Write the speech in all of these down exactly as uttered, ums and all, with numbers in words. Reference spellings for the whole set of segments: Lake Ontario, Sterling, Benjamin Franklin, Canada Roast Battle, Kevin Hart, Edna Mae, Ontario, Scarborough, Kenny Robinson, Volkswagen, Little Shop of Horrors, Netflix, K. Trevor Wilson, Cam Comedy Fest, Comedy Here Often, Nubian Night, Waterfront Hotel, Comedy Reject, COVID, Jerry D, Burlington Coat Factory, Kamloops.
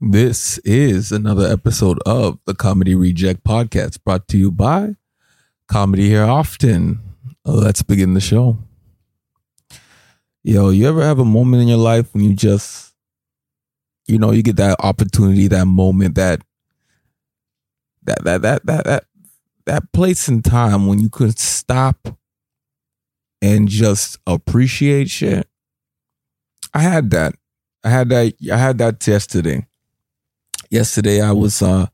This is another episode of the Comedy Reject podcast brought to you by Comedy Here Often. Let's begin the show. Yo, you ever have a moment in your life when you just, you know, you get that opportunity, that moment, that that that that that that, that place in time when you could stop and just appreciate shit? I had that. I had that I had that yesterday. Yesterday, I was, uh,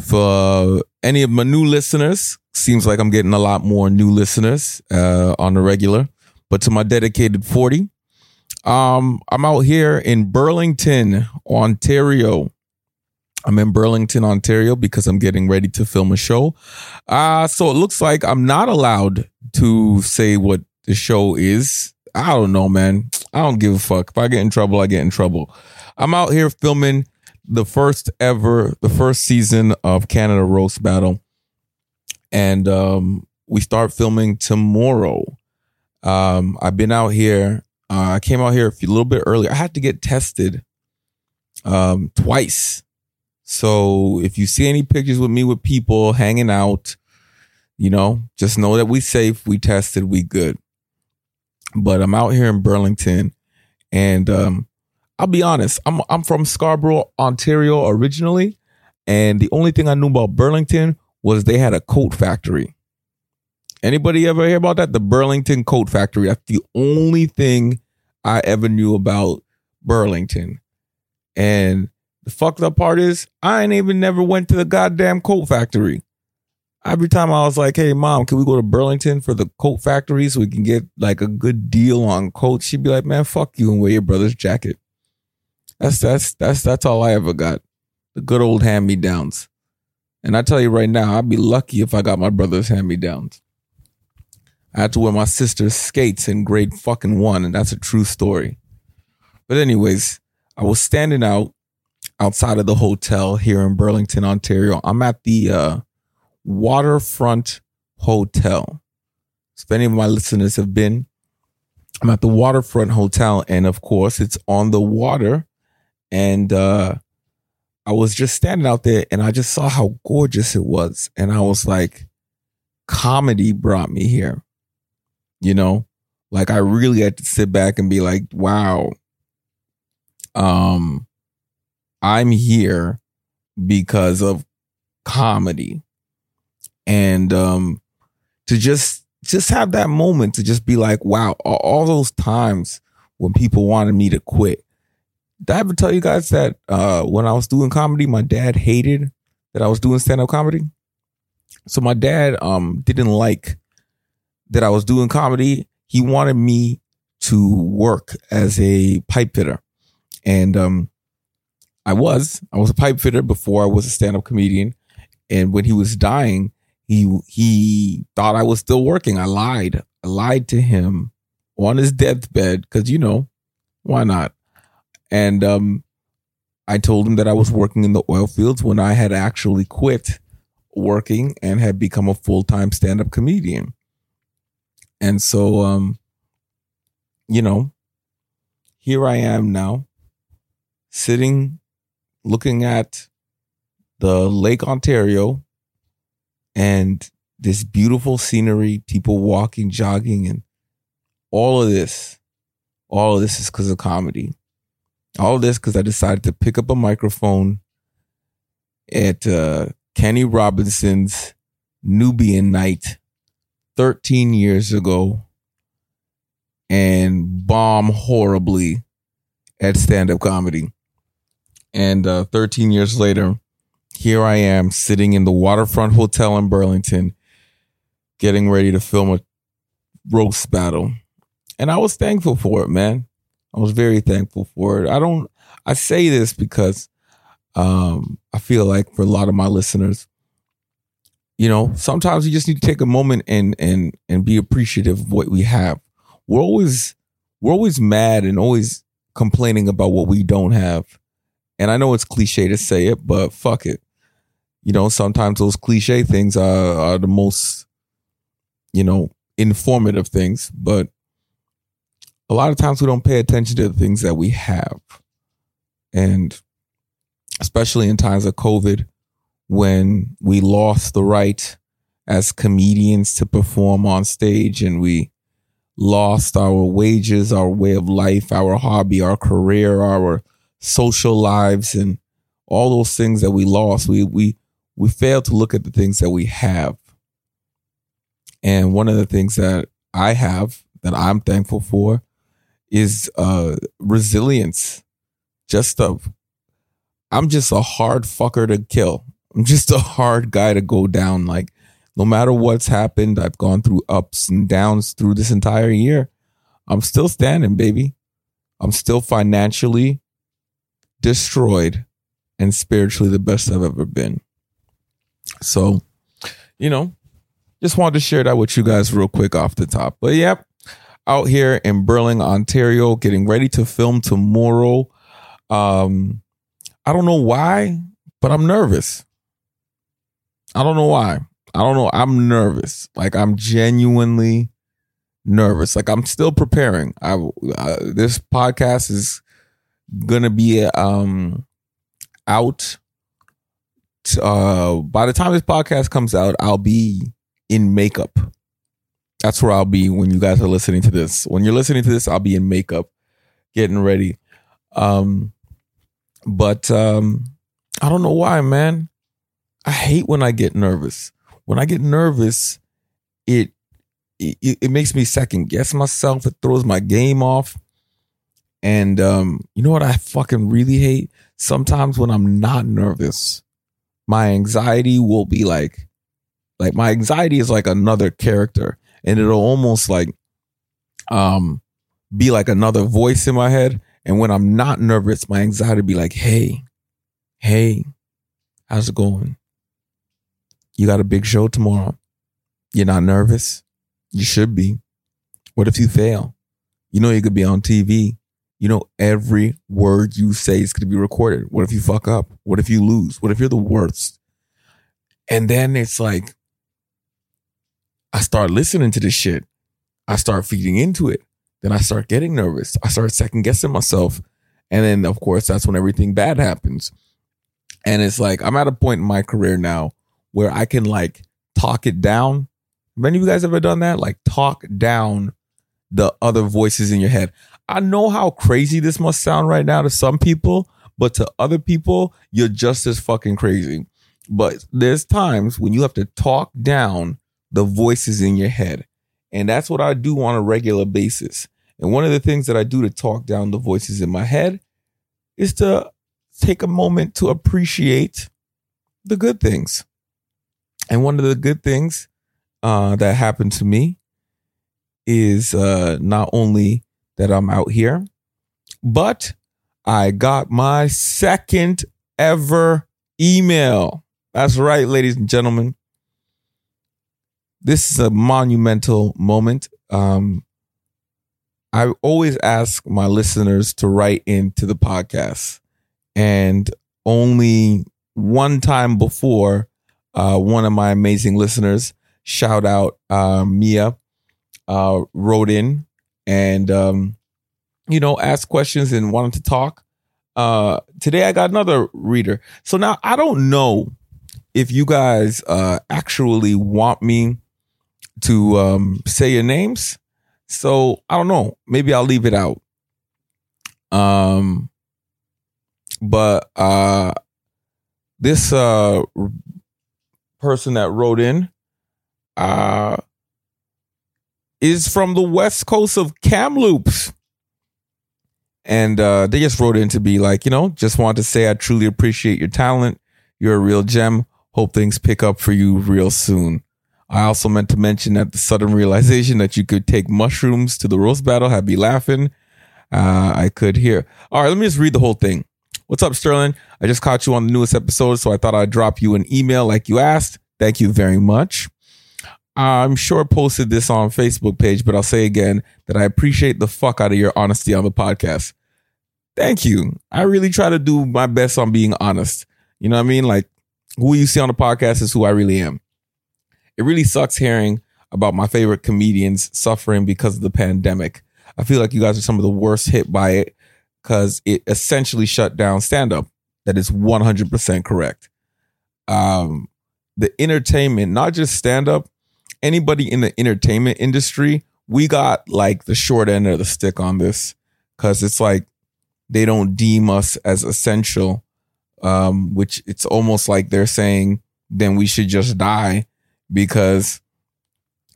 for any of my new listeners, seems like I'm getting a lot more new listeners uh, on the regular, but to my dedicated forty, um, I'm out here in Burlington, Ontario. I'm in Burlington, Ontario, because I'm getting ready to film a show. Uh, so it looks like I'm not allowed to say what the show is. I don't know, man. I don't give a fuck. If I get in trouble, I get in trouble. I'm out here filming the first ever, the first season of Canada Roast Battle. And um, we start filming tomorrow. Um, I've been out here. Uh, I came out here a few, little bit earlier. I had to get tested um, twice. So if you see any pictures with me with people hanging out, you know, just know that we safe. We tested. We good. But I'm out here in Burlington. And um, I'll be honest, I'm I'm from Scarborough, Ontario originally. And the only thing I knew about Burlington was they had a coat factory. Anybody ever hear about that? The Burlington Coat Factory. That's the only thing I ever knew about Burlington. And the fucked up part is I ain't even never went to the goddamn coat factory. Every time I was like, hey, mom, can we go to Burlington for the coat factory so we can get like a good deal on coats? She'd be like, man, fuck you and wear your brother's jacket. That's that's that's that's all I ever got. The good old hand-me-downs. And I tell you right now, I'd be lucky if I got my brother's hand-me-downs. I had to wear my sister's skates in grade fucking one, and that's a true story. But anyways, I was standing out outside of the hotel here in Burlington, Ontario. I'm at the uh, Waterfront Hotel. So if any of my listeners have been, I'm at the Waterfront Hotel, and of course, it's on the water, and uh I was just standing out there and I just saw how gorgeous it was. And I was like, comedy brought me here. You know, like I really had to sit back and be like, wow, um, I'm here because of comedy. And um, to just just have that moment to just be like, wow, all those times when people wanted me to quit. Did I ever tell you guys that uh, when I was doing comedy, my dad hated that I was doing stand-up comedy? So my dad um, didn't like that I was doing comedy. He wanted me to work as a pipe fitter. And um, I was. I was a pipe fitter before I was a stand-up comedian. And when he was dying, he he thought I was still working. I lied. I lied to him on his deathbed because, you know, why not? And um, I told him that I was working in the oil fields when I had actually quit working and had become a full-time stand-up comedian. And so, um, you know, here I am now sitting, looking at the Lake Ontario and this beautiful scenery, people walking, jogging, and all of this, all of this is because of comedy. All this because I decided to pick up a microphone at uh, Kenny Robinson's Nubian Night thirteen years ago and bomb horribly at stand-up comedy. And uh, thirteen years later, here I am sitting in the Waterfront Hotel in Burlington getting ready to film a roast battle. And I was thankful for it, man. I was very thankful for it. I don't, I say this because um, I feel like for a lot of my listeners, you know, sometimes you just need to take a moment and and and be appreciative of what we have. We're always, we're always mad and always complaining about what we don't have. And I know it's cliche to say it, but fuck it. You know, sometimes those cliche things are, are the most, you know, informative things, but a lot of times we don't pay attention to the things that we have. And especially in times of COVID, when we lost the right as comedians to perform on stage, and we lost our wages, our way of life, our hobby, our career, our social lives, and all those things that we lost. We we we failed to look at the things that we have. And one of the things that I have that I'm thankful for is uh, resilience. Just a, I'm just a hard fucker to kill. I'm just a hard guy to go down. Like, no matter what's happened, I've gone through ups and downs through this entire year. I'm still standing, baby. I'm still financially destroyed and spiritually the best I've ever been. So, you know, just wanted to share that with you guys real quick off the top. But yep, out here in Burlington, Ontario, getting ready to film tomorrow. Um, I don't know why, but I'm nervous. I don't know why. I don't know. I'm nervous. Like, I'm genuinely nervous. Like, I'm still preparing. I, I this podcast is going to be um out. T- uh, by the time this podcast comes out, I'll be in makeup. That's where I'll be when you guys are listening to this. When you're listening to this, I'll be in makeup, getting ready. Um, but um, I don't know why, man. I hate when I get nervous. When I get nervous, it, it it makes me second guess myself. It throws my game off. And um, you know what I fucking really hate? Sometimes when I'm not nervous, my anxiety will be like, like my anxiety is like another character, and it'll almost like um be like another voice in my head. And when I'm not nervous, my anxiety will be like, hey, hey, how's it going? You got a big show tomorrow. You're not nervous? You should be. What if you fail? You know you could be on T V. You know every word you say is going to be recorded. What if you fuck up? What if you lose? What if you're the worst? And then it's like, I start listening to this shit. I start feeding into it. Then I start getting nervous. I start second guessing myself. And then, of course, that's when everything bad happens. And it's like, I'm at a point in my career now where I can like talk it down. Have any of you guys ever done that? Like, talk down the other voices in your head. I know how crazy this must sound right now to some people, but to other people, you're just as fucking crazy. But there's times when you have to talk down the voices in your head. And that's what I do on a regular basis. And one of the things that I do to talk down the voices in my head is to take a moment to appreciate the good things. And one of the good things uh, that happened to me is uh, not only that I'm out here, but I got my second ever email. That's right, ladies and gentlemen. This is a monumental moment. Um, I always ask my listeners to write into the podcast. And only one time before, Uh, one of my amazing listeners, shout out uh, Mia, uh, wrote in and, um, you know, asked questions and wanted to talk. Uh, today, I got another reader. So now I don't know if you guys uh, actually want me to um, say your names. So I don't know. Maybe I'll leave it out. Um, But uh, this... Uh, person that wrote in uh, is from the west coast of Kamloops. And uh, they just wrote in to be like, you know, just wanted to say I truly appreciate your talent. You're a real gem. Hope things pick up for you real soon. I also meant to mention that the sudden realization that you could take mushrooms to the roast battle had me laughing. Uh, I could hear. All right, let me just read the whole thing. What's up, Sterling? I just caught you on the newest episode, so I thought I'd drop you an email like you asked. Thank you very much. I'm sure I posted this on Facebook page, but I'll say again that I appreciate the fuck out of your honesty on the podcast. Thank you. I really try to do my best on being honest. You know what I mean? Like, who you see on the podcast is who I really am. It really sucks hearing about my favorite comedians suffering because of the pandemic. I feel like you guys are some of the worst hit by it, because it essentially shut down stand-up. That is one hundred percent correct. Um, the entertainment, not just stand up, anybody in the entertainment industry, we got like the short end of the stick on this, because it's like they don't deem us as essential, um, which it's almost like they're saying then we should just die because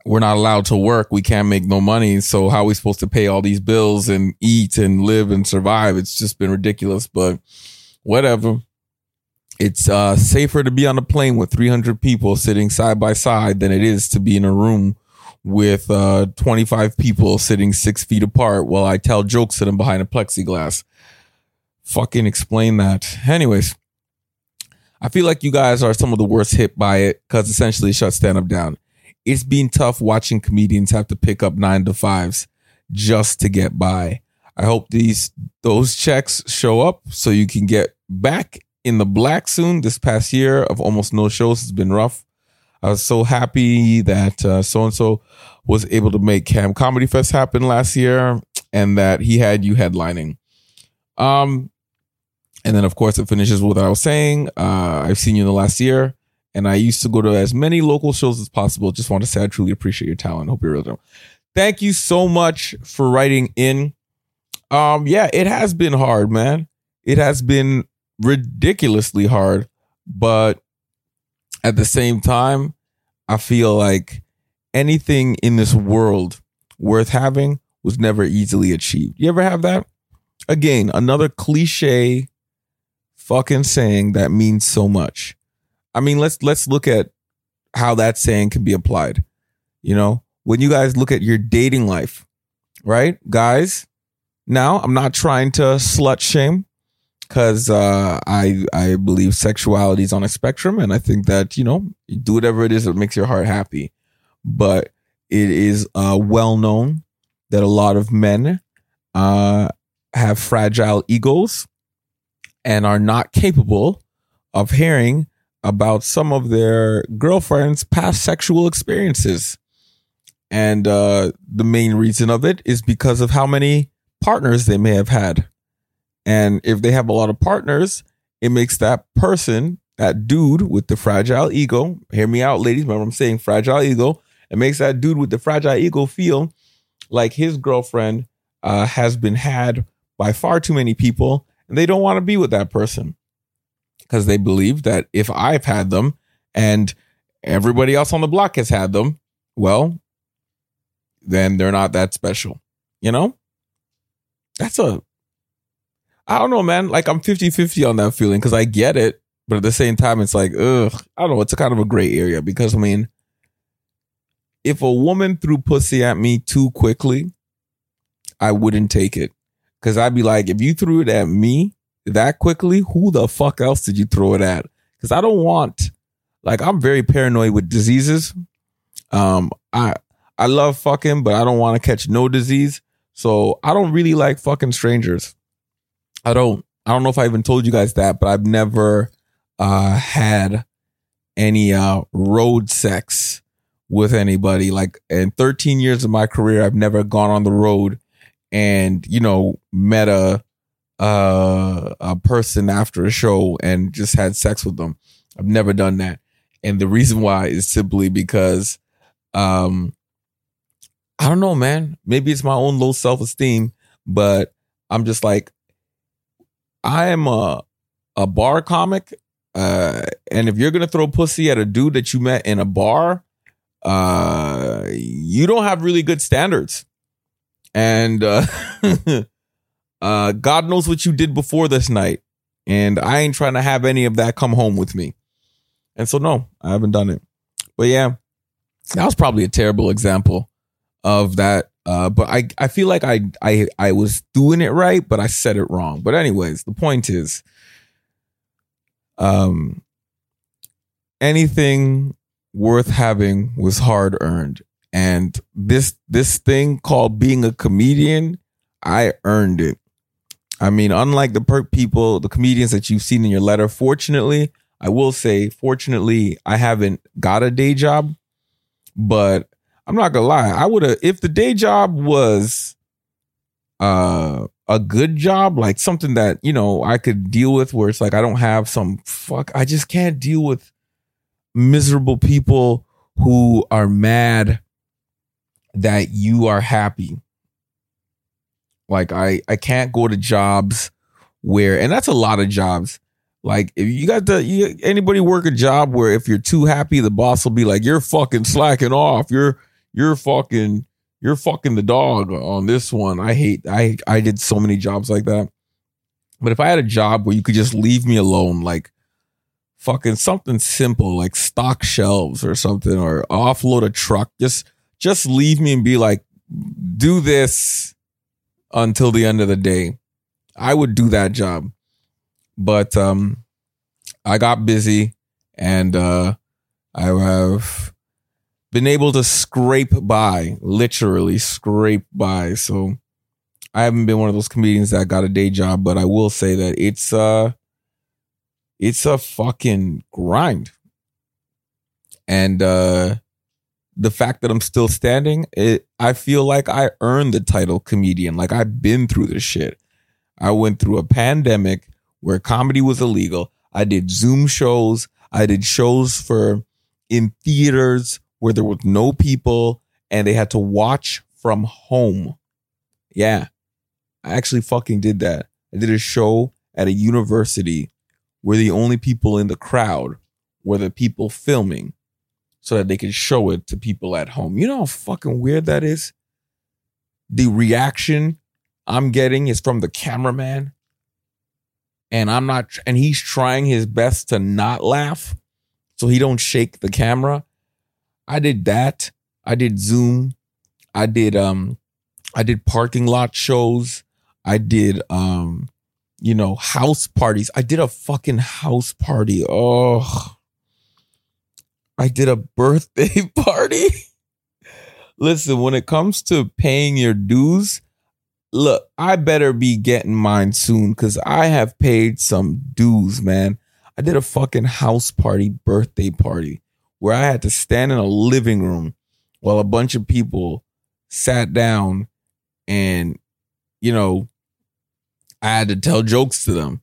we're not allowed to work. We can't make no money. So how are we supposed to pay all these bills and eat and live and survive? It's just been ridiculous, but whatever. It's uh, safer to be on a plane with three hundred people sitting side by side than it is to be in a room with uh, twenty-five people sitting six feet apart while I tell jokes to them behind a plexiglass. Fucking explain that. Anyways, I feel like you guys are some of the worst hit by it because essentially it shuts stand-up down. It's been tough watching comedians have to pick up nine to fives just to get by. I hope these those checks show up so you can get back in the black soon. This past year of almost no shows has been rough. I was so happy that uh, so-and-so was able to make Cam Comedy Fest happen last year and that he had you headlining. Um, and then, of course, it finishes with what I was saying. Uh, I've seen you in the last year, and I used to go to as many local shows as possible. Just want to say I truly appreciate your talent. Hope you're real down. Thank you so much for writing in. Um, yeah, it has been hard, man. It has been ridiculously hard, but at the same time, I feel like anything in this world worth having was never easily achieved. You ever have that? Again, another cliche fucking saying that means so much. I mean, let's let's look at how that saying can be applied. You know, when you guys look at your dating life, right, guys? Now, I'm not trying to slut shame, because uh, I I believe sexuality is on a spectrum, and I think that, you know, you do whatever it is that makes your heart happy. But it is uh, well known that a lot of men uh, have fragile egos and are not capable of hearing about some of their girlfriends' past sexual experiences. And uh, the main reason of it is because of how many partners they may have had. And if they have a lot of partners, it makes that person, that dude with the fragile ego, hear me out, ladies, remember I'm saying fragile ego, it makes that dude with the fragile ego feel like his girlfriend uh, has been had by far too many people, and they don't want to be with that person because they believe that if I've had them and everybody else on the block has had them, well, then they're not that special. You know, that's a I don't know, man. Like, I'm fifty-fifty on that feeling because I get it. But at the same time, it's like, ugh, I don't know. It's a kind of a gray area because, I mean, if a woman threw pussy at me too quickly, I wouldn't take it. Because I'd be like, if you threw it at me that quickly, who the fuck else did you throw it at? Because I don't want, like, I'm very paranoid with diseases. Um, I I love fucking, but I don't want to catch no disease. So I don't really like fucking strangers. I don't, I don't know if I even told you guys that, but I've never uh, had any uh, road sex with anybody. Like, in thirteen years of my career, I've never gone on the road and, you know, met a, uh, a person after a show and just had sex with them. I've never done that. And the reason why is simply because, um, I don't know, man, maybe it's my own low self-esteem, but I'm just like, I am a a bar comic, uh, and if you're going to throw pussy at a dude that you met in a bar, uh, you don't have really good standards. And uh, uh, God knows what you did before this night, and I ain't trying to have any of that come home with me. And so, no, I haven't done it. But yeah, that was probably a terrible example of that. Uh, but I, I feel like I, I I was doing it right, but I said it wrong. But anyways, the point is, um, anything worth having was hard earned, and this this thing called being a comedian, I earned it. I mean, unlike the perk people, the comedians that you've seen in your letter, fortunately, I will say, fortunately, I haven't got a day job, but I'm not gonna lie. I would have, if the day job was uh, a good job, like something that, you know, I could deal with, where it's like, I don't have some fuck. I just can't deal with miserable people who are mad that you are happy. Like I, I can't go to jobs where, and that's a lot of jobs. Like if you got the, you, anybody work a job where if you're too happy, the boss will be like, you're fucking slacking off. You're, you're fucking, you're fucking the dog on this one. I hate, I, I did so many jobs like that. But if I had a job where you could just leave me alone, like fucking something simple, like stock shelves or something, or offload a truck, just, just leave me and be like, do this until the end of the day. I would do that job. But um, I got busy, and uh, I have been able to scrape by, literally scrape by. So I haven't been one of those comedians that got a day job, but I will say that it's uh, it's a fucking grind. And uh, the fact that I'm still standing, it, I feel like I earned the title comedian. Like, I've been through this shit. I went through a pandemic where comedy was illegal. I did Zoom shows. I did shows for in theaters where there was no people and they had to watch from home. Yeah, I actually fucking did that. I did a show at a university where the only people in the crowd were the people filming so that they could show it to people at home. You know how fucking weird that is? The reaction I'm getting is from the cameraman. And I'm not, and he's trying his best to not laugh so he don't shake the camera. I did that. I did Zoom. I did, um, I did parking lot shows. I did, um, you know, house parties. I did a fucking house party. Oh, I did a birthday party. Listen, when it comes to paying your dues, look, I better be getting mine soon because I have paid some dues, man. I did a fucking house party, birthday party where I had to stand in a living room while a bunch of people sat down and, you know, I had to tell jokes to them.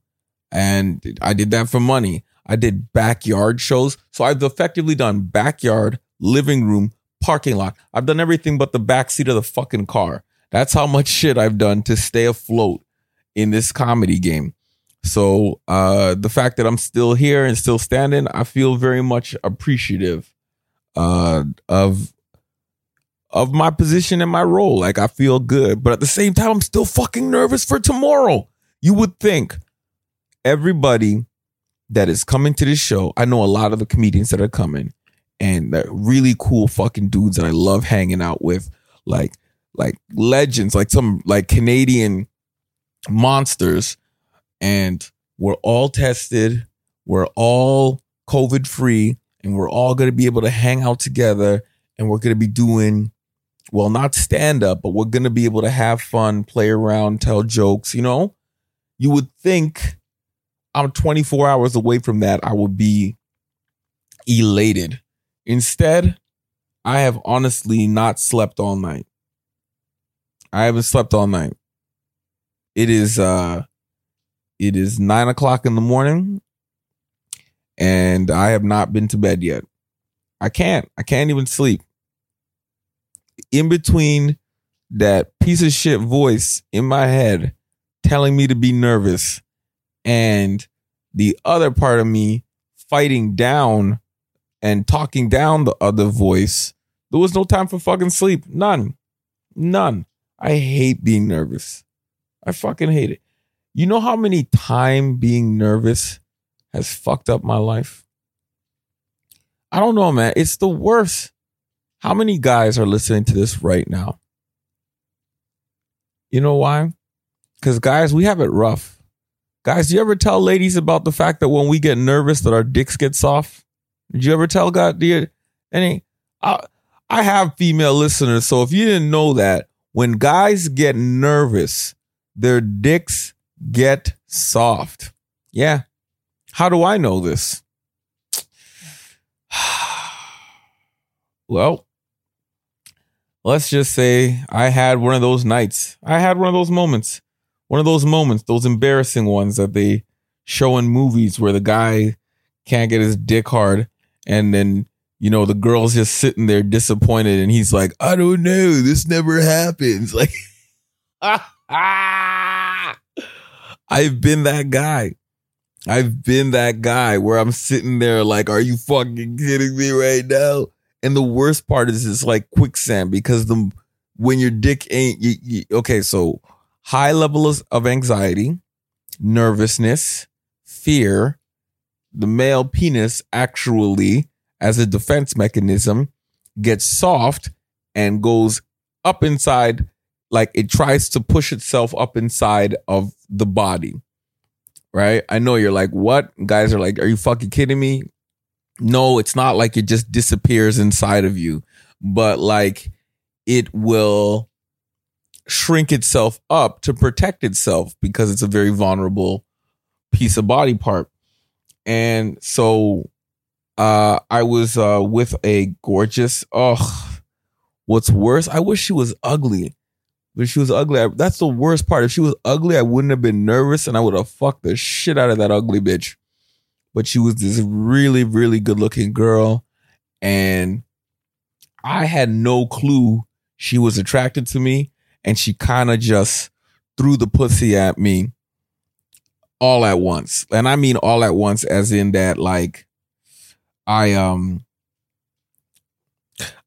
And I did that for money. I did backyard shows. So I've effectively done backyard, living room, parking lot. I've done everything but the backseat of the fucking car. That's how much shit I've done to stay afloat in this comedy game. So uh, the fact that I'm still here and still standing, I feel very much appreciative uh, of of my position and my role. Like, I feel good. But at the same time, I'm still fucking nervous for tomorrow. You would think everybody that is coming to this show, I know a lot of the comedians that are coming and they're really cool fucking dudes that I love hanging out with. Like, like legends, like some like Canadian monsters, and we're all tested, we're all COVID free, and we're all going to be able to hang out together, and we're going to be doing, well, not stand up, but we're going to be able to have fun, play around, tell jokes. You know, you would think I'm twenty-four hours away from that, I would be elated. Instead, I have honestly not slept all night. I haven't slept all night. It is uh, it is nine o'clock in the morning, and I have not been to bed yet. I can't. I can't even sleep. In between that piece of shit voice in my head telling me to be nervous and the other part of me fighting down and talking down the other voice, there was no time for fucking sleep. None. None. I hate being nervous. I fucking hate it. You know how many time being nervous has fucked up my life? I don't know, man. It's the worst. How many guys are listening to this right now? You know why? Because guys, we have it rough. Guys, do you ever tell ladies about the fact that when we get nervous that our dicks get soft? Did you ever tell God? Do you, any, I, I have female listeners, so if you didn't know that, when guys get nervous, their dicks get soft. Yeah. How do I know this? Well, let's just say I had one of those nights. I had one of those moments one of those moments, those embarrassing ones that they show in movies where the guy can't get his dick hard. And then, you know, the girl's just sitting there disappointed. And he's like, I don't know. This never happens. Like, ah, ah. I've been that guy. I've been that guy where I'm sitting there like, are you fucking kidding me right now? And the worst part is it's like quicksand, because the when your dick ain't... You, you, okay, so high levels of anxiety, nervousness, fear, the male penis actually, as a defense mechanism, gets soft and goes up inside, like it tries to push itself up inside of the body. Right? I know you're like, what? Guys are like, are you fucking kidding me? No, it's not like it just disappears inside of you, but like it will shrink itself up to protect itself because it's a very vulnerable piece of body part. And so uh, I was uh, with a gorgeous, oh, what's worse? I wish she was ugly. But she was ugly. I, that's the worst part. If she was ugly, I wouldn't have been nervous and I would have fucked the shit out of that ugly bitch. But she was this really, really good looking girl. And I had no clue she was attracted to me. And she kind of just threw the pussy at me all at once. And I mean all at once, as in that, like, I, um,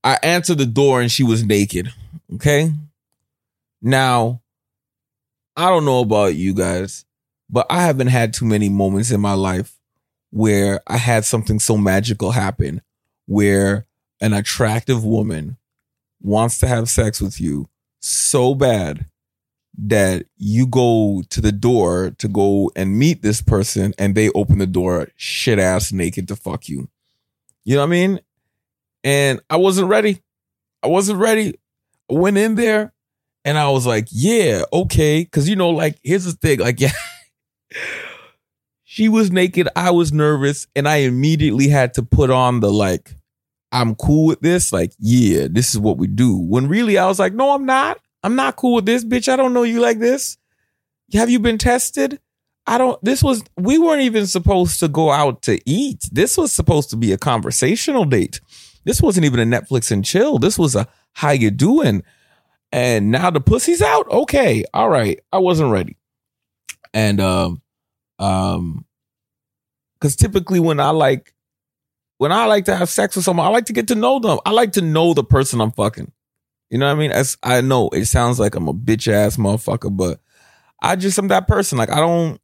I answered the door and she was naked. Okay. Now, I don't know about you guys, but I haven't had too many moments in my life where I had something so magical happen, where an attractive woman wants to have sex with you so bad that you go to the door to go and meet this person and they open the door shit ass naked to fuck you. You know what I mean? And I wasn't ready. I wasn't ready. I went in there. And I was like, yeah, okay. Because, you know, like, here's the thing. Like, yeah, she was naked. I was nervous. And I immediately had to put on the, like, I'm cool with this. Like, yeah, this is what we do. When really I was like, no, I'm not. I'm not cool with this, bitch. I don't know you like this. Have you been tested? I don't. This was, we weren't even supposed to go out to eat. This was supposed to be a conversational date. This wasn't even a Netflix and chill. This was a how you doing? And now the pussy's out. Okay. All right. I wasn't ready. And, um, um, cause typically when I like, when I like to have sex with someone, I like to get to know them. I like to know the person I'm fucking. You know what I mean? As I know it sounds like I'm a bitch ass motherfucker, but I just am that person. Like I don't,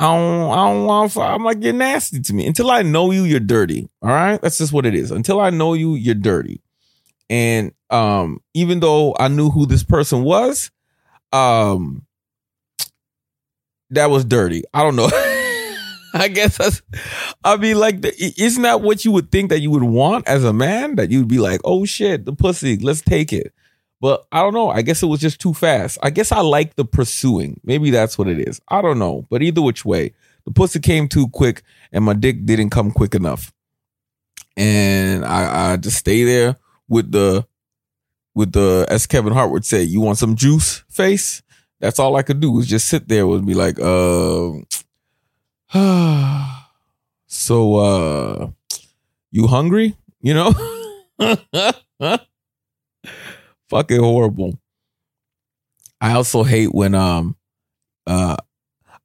I don't, I don't want to, I'm like, you're nasty to me. Until I know you, you're dirty. All right. That's just what it is. Until I know you, you're dirty. And um, even though I knew who this person was, um, that was dirty. I don't know. I guess that's, I mean, like, isn't that what you would think that you would want as a man? That you'd be like, oh, shit, the pussy, let's take it. But I don't know. I guess it was just too fast. I guess I like the pursuing. Maybe that's what it is. I don't know. But either which way, the pussy came too quick and my dick didn't come quick enough. And I, I just stay there. With the, with the, as Kevin Hart would say, you want some juice, face? That's all I could do was just sit there and be like, uh, so, uh, you hungry? You know? Fucking horrible. I also hate when, um, uh,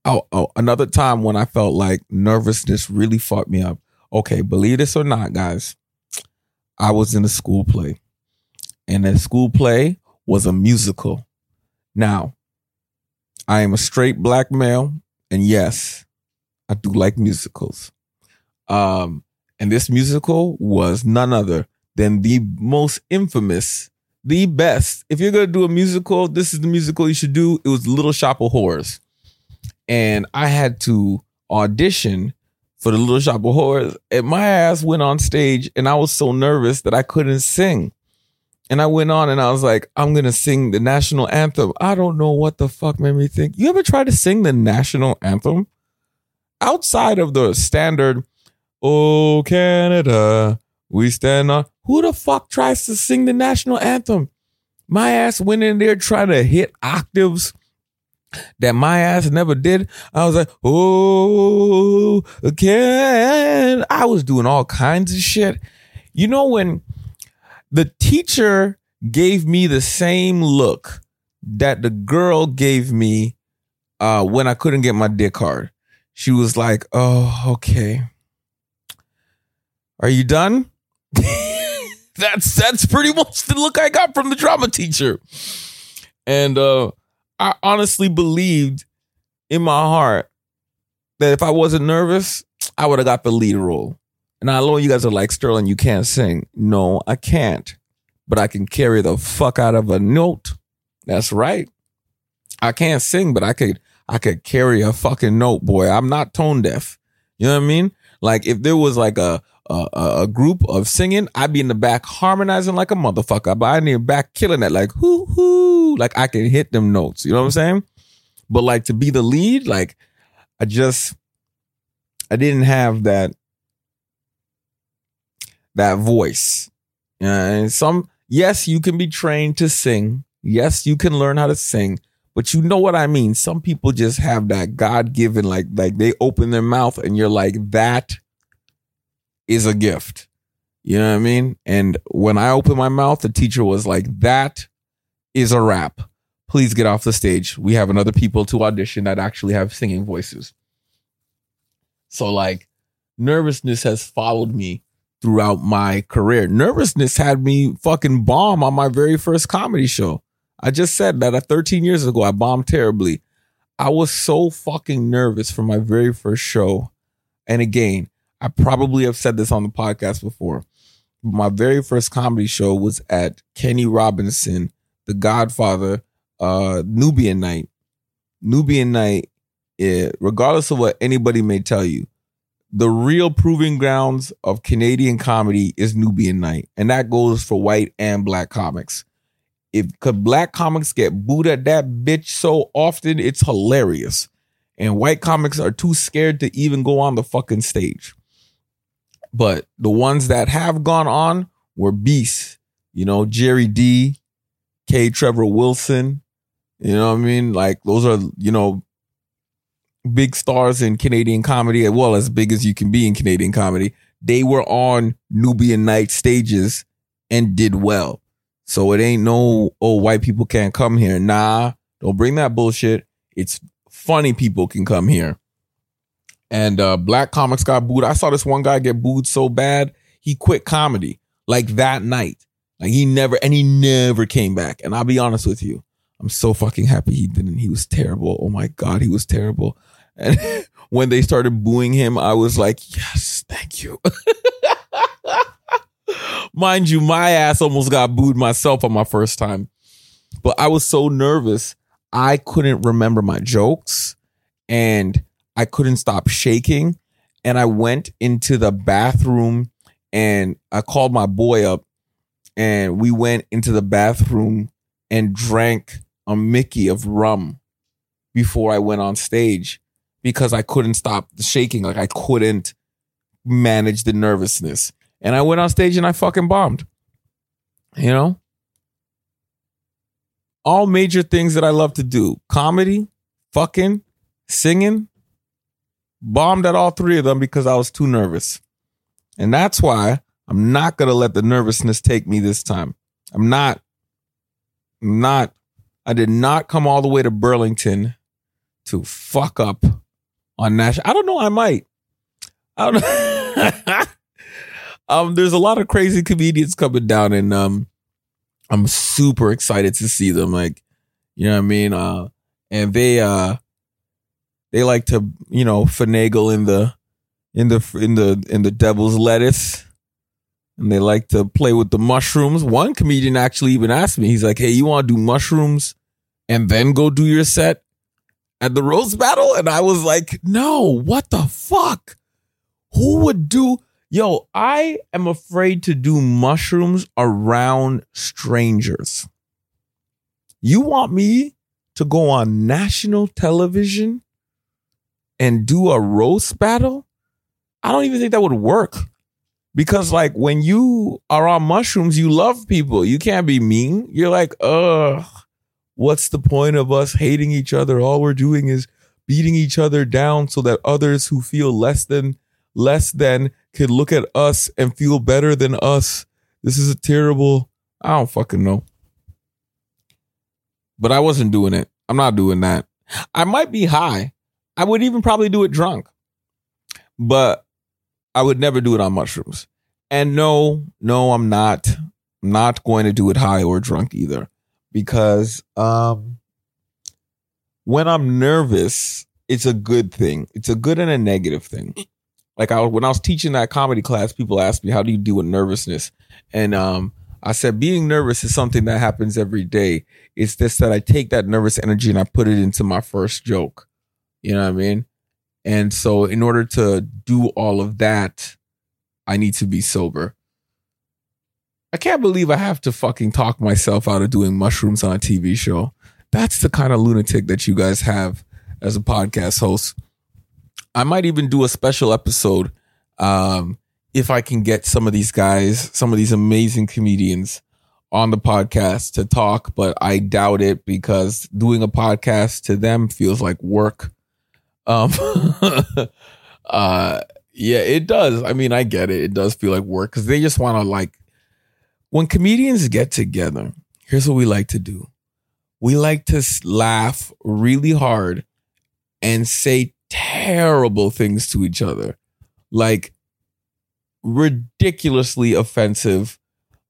oh, oh, another time when I felt like nervousness really fucked me up. Okay, believe this or not, guys. I was in a school play, and that school play was a musical. Now, I am a straight black male, and yes, I do like musicals. Um, and this musical was none other than the most infamous, the best. If you're going to do a musical, this is the musical you should do. It was Little Shop of Horrors. And I had to audition for the Little Shop of Horrors, and my ass went on stage, and I was so nervous that I couldn't sing. And I went on, and I was like, I'm going to sing the national anthem. I don't know what the fuck made me think. You ever try to sing the national anthem? Outside of the standard, oh, Canada, we stand on. Who the fuck tries to sing the national anthem? My ass went in there trying to hit octaves that my ass never did. I was like, oh, again. I was doing all kinds of shit. You know, when the teacher gave me the same look that the girl gave me uh, when I couldn't get my dick hard. She was like, oh, okay. Are you done? That's that's pretty much the look I got from the drama teacher. And uh, I honestly believed in my heart that if I wasn't nervous, I would have got the lead role. And I know you guys are like, Sterling, you can't sing. No, I can't. But I can carry the fuck out of a note. That's right. I can't sing, but I could I could carry a fucking note, boy. I'm not tone deaf. You know what I mean? Like if there was like a A, a group of singing, I'd be in the back harmonizing like a motherfucker, but I'd be in the back killing that like hoo hoo, like I can hit them notes, you know what I'm saying? But like to be the lead, like I just I didn't have that that voice. And some yes, you can be trained to sing. Yes, you can learn how to sing, but you know what I mean. Some people just have that God-given like like they open their mouth and you're like that is a gift. You know what I mean? And when I opened my mouth, the teacher was like, that is a wrap. Please get off the stage. We have another people to audition that actually have singing voices. So like nervousness has followed me throughout my career. Nervousness had me fucking bomb on my very first comedy show. I just said that thirteen years ago, I bombed terribly. I was so fucking nervous for my very first show. And again, I probably have said this on the podcast before. My very first comedy show was at Kenny Robinson, the Godfather, uh, Nubian Night. Nubian Night, it, regardless of what anybody may tell you, the real proving grounds of Canadian comedy is Nubian Night. And that goes for white and black comics. If could black comics get booed at that bitch so often, it's hilarious. And white comics are too scared to even go on the fucking stage. But the ones that have gone on were beasts. You know, Jerry D, K. Trevor Wilson. You know what I mean? Like, those are, you know, big stars in Canadian comedy, as well as big as you can be in Canadian comedy. They were on Nubian Night stages and did well. So it ain't no, oh, white people can't come here. Nah, don't bring that bullshit. It's funny people can come here. And uh, black comics got booed. I saw this one guy get booed so bad, he quit comedy like that night. Like he never, and he never came back. And I'll be honest with you, I'm so fucking happy he didn't. He was terrible. Oh my God, he was terrible. And when they started booing him, I was like, yes, thank you. Mind you, my ass almost got booed myself on my first time. But I was so nervous, I couldn't remember my jokes. And I couldn't stop shaking, and I went into the bathroom and I called my boy up and we went into the bathroom and drank a Mickey of rum before I went on stage because I couldn't stop the shaking. Like I couldn't manage the nervousness. And I went on stage and I fucking bombed. You know? All major things that I love to do. Comedy, fucking, singing. Bombed at all three of them because I was too nervous. And that's why I'm not going to let the nervousness take me this time. I'm not, I'm not, I did not come all the way to Burlington to fuck up on national. I don't know. I might. I don't know. um, there's a lot of crazy comedians coming down and um, I'm super excited to see them. Like, you know what I mean? Uh, and they, uh, They like to, you know, finagle in the, in the, in the, in the devil's lettuce, and they like to play with the mushrooms. One comedian actually even asked me, he's like, "Hey, you want to do mushrooms and then go do your set at the roast battle?" And I was like, "No, what the fuck? Who would do? Yo, I am afraid to do mushrooms around strangers. You want me to go on national television and do a roast battle? I don't even think that would work. Because like when you are on mushrooms, you love people. You can't be mean. You're like, ugh, what's the point of us hating each other? All we're doing is beating each other down so that others who feel less than less than could look at us and feel better than us. This is a terrible, I don't fucking know. But I wasn't doing it. I'm not doing that. I might be high. I would even probably do it drunk. But I would never do it on mushrooms. And no, no, I'm not. I'm not going to do it high or drunk either. Because um, when I'm nervous, it's a good thing. It's a good and a negative thing. Like I, when I was teaching that comedy class, people asked me, how do you deal with nervousness? And um, I said, being nervous is something that happens every day. It's just that I take that nervous energy and I put it into my first joke. You know what I mean? And so in order to do all of that, I need to be sober. I can't believe I have to fucking talk myself out of doing mushrooms on a T V show. That's the kind of lunatic that you guys have as a podcast host. I might even do a special episode um, if I can get some of these guys, some of these amazing comedians on the podcast to talk, but I doubt it because doing a podcast to them feels like work. Um, uh, yeah, it does. I mean, I get it. It does feel like work because they just want to, like, when comedians get together, here's what we like to do. We like to laugh really hard and say terrible things to each other, like ridiculously offensive.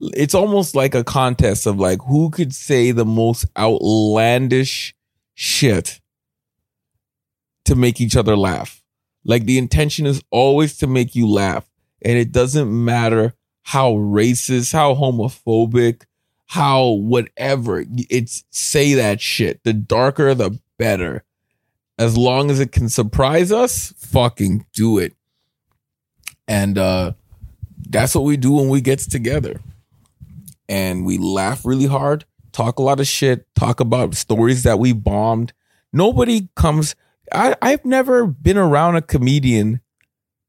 It's almost like a contest of like who could say the most outlandish shit to make each other laugh. Like the intention is always to make you laugh. And it doesn't matter how racist, how homophobic, how whatever. It's say that shit. The darker, the better. As long as it can surprise us, fucking do it. And uh, that's what we do when we get together. And we laugh really hard, talk a lot of shit, talk about stories that we bombed. Nobody comes... I, I've never been around a comedian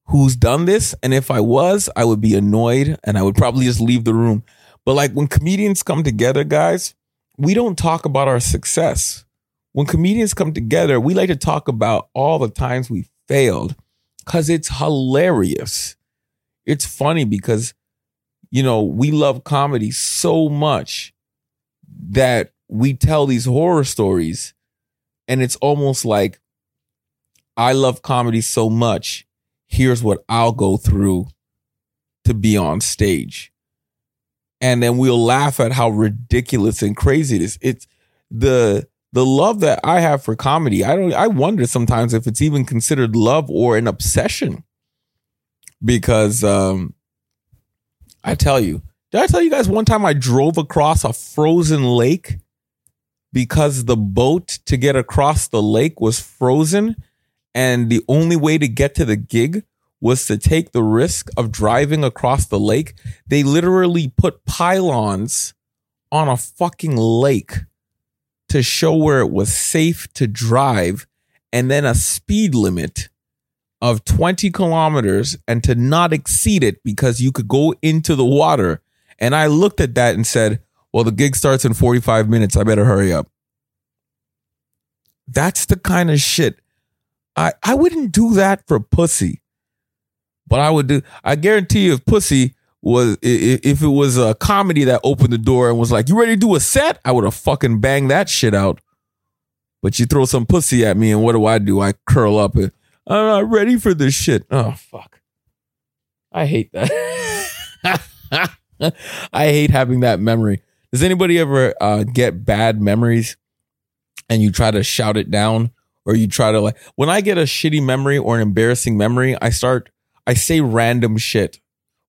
who's done this. And if I was, I would be annoyed and I would probably just leave the room. But like when comedians come together, guys, we don't talk about our success. When comedians come together, we like to talk about all the times we failed because it's hilarious. It's funny because, you know, we love comedy so much that we tell these horror stories and it's almost like, I love comedy so much. Here's what I'll go through to be on stage. And then we'll laugh at how ridiculous and crazy it is. It's the the love that I have for comedy. I don't I wonder sometimes if it's even considered love or an obsession. Because um, I tell you, did I tell you guys one time I drove across a frozen lake because the boat to get across the lake was frozen? And the only way to get to the gig was to take the risk of driving across the lake. They literally put pylons on a fucking lake to show where it was safe to drive. And then a speed limit of twenty kilometers and to not exceed it because you could go into the water. And I looked at that and said, well, the gig starts in forty-five minutes. I better hurry up. That's the kind of shit. I, I wouldn't do that for pussy, but I would do. I guarantee you if pussy was, if it was a comedy that opened the door and was like, you ready to do a set? I would have fucking banged that shit out. But you throw some pussy at me and what do I do? I curl up and I'm not ready for this shit. Oh, fuck. I hate that. I hate having that memory. Does anybody ever uh, get bad memories and you try to shout it down? Or you try to like, when I get a shitty memory or an embarrassing memory, I start, I say random shit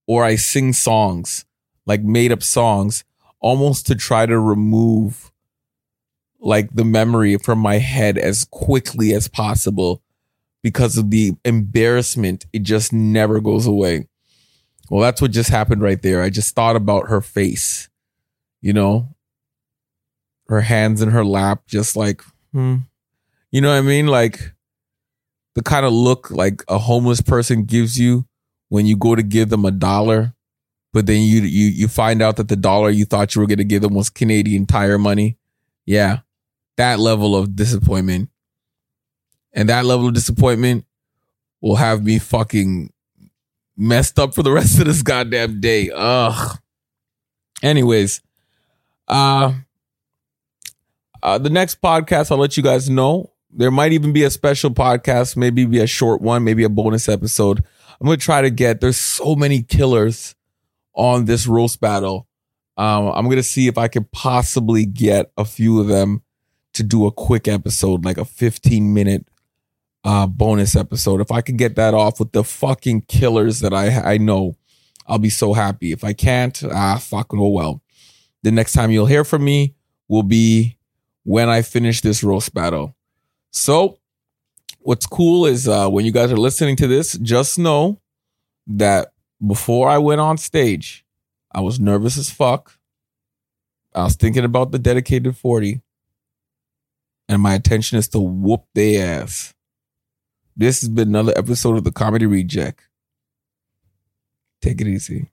or I sing songs, like made up songs, almost to try to remove like the memory from my head as quickly as possible because of the embarrassment. It just never goes away. Well, that's what just happened right there. I just thought about her face, you know, her hands in her lap, just like, hmm. You know what I mean? Like the kind of look like a homeless person gives you when you go to give them a dollar, but then you you you find out that the dollar you thought you were going to give them was Canadian Tire money. Yeah, that level of disappointment. And that level of disappointment will have me fucking messed up for the rest of this goddamn day. Ugh. Anyways, uh, uh, the next podcast, I'll let you guys know. There might even be a special podcast, maybe be a short one, maybe a bonus episode. I'm going to try to get, there's so many killers on this roast battle. Um, I'm going to see if I can possibly get a few of them to do a quick episode, like a fifteen minute uh, bonus episode. If I can get that off with the fucking killers that I, I know, I'll be so happy. If I can't, ah, fuck, oh well. The next time you'll hear from me will be when I finish this roast battle. So what's cool is uh, when you guys are listening to this, just know that before I went on stage, I was nervous as fuck. I was thinking about the dedicated forty. And my intention is to whoop their ass. This has been another episode of the Comedy Reject. Take it easy.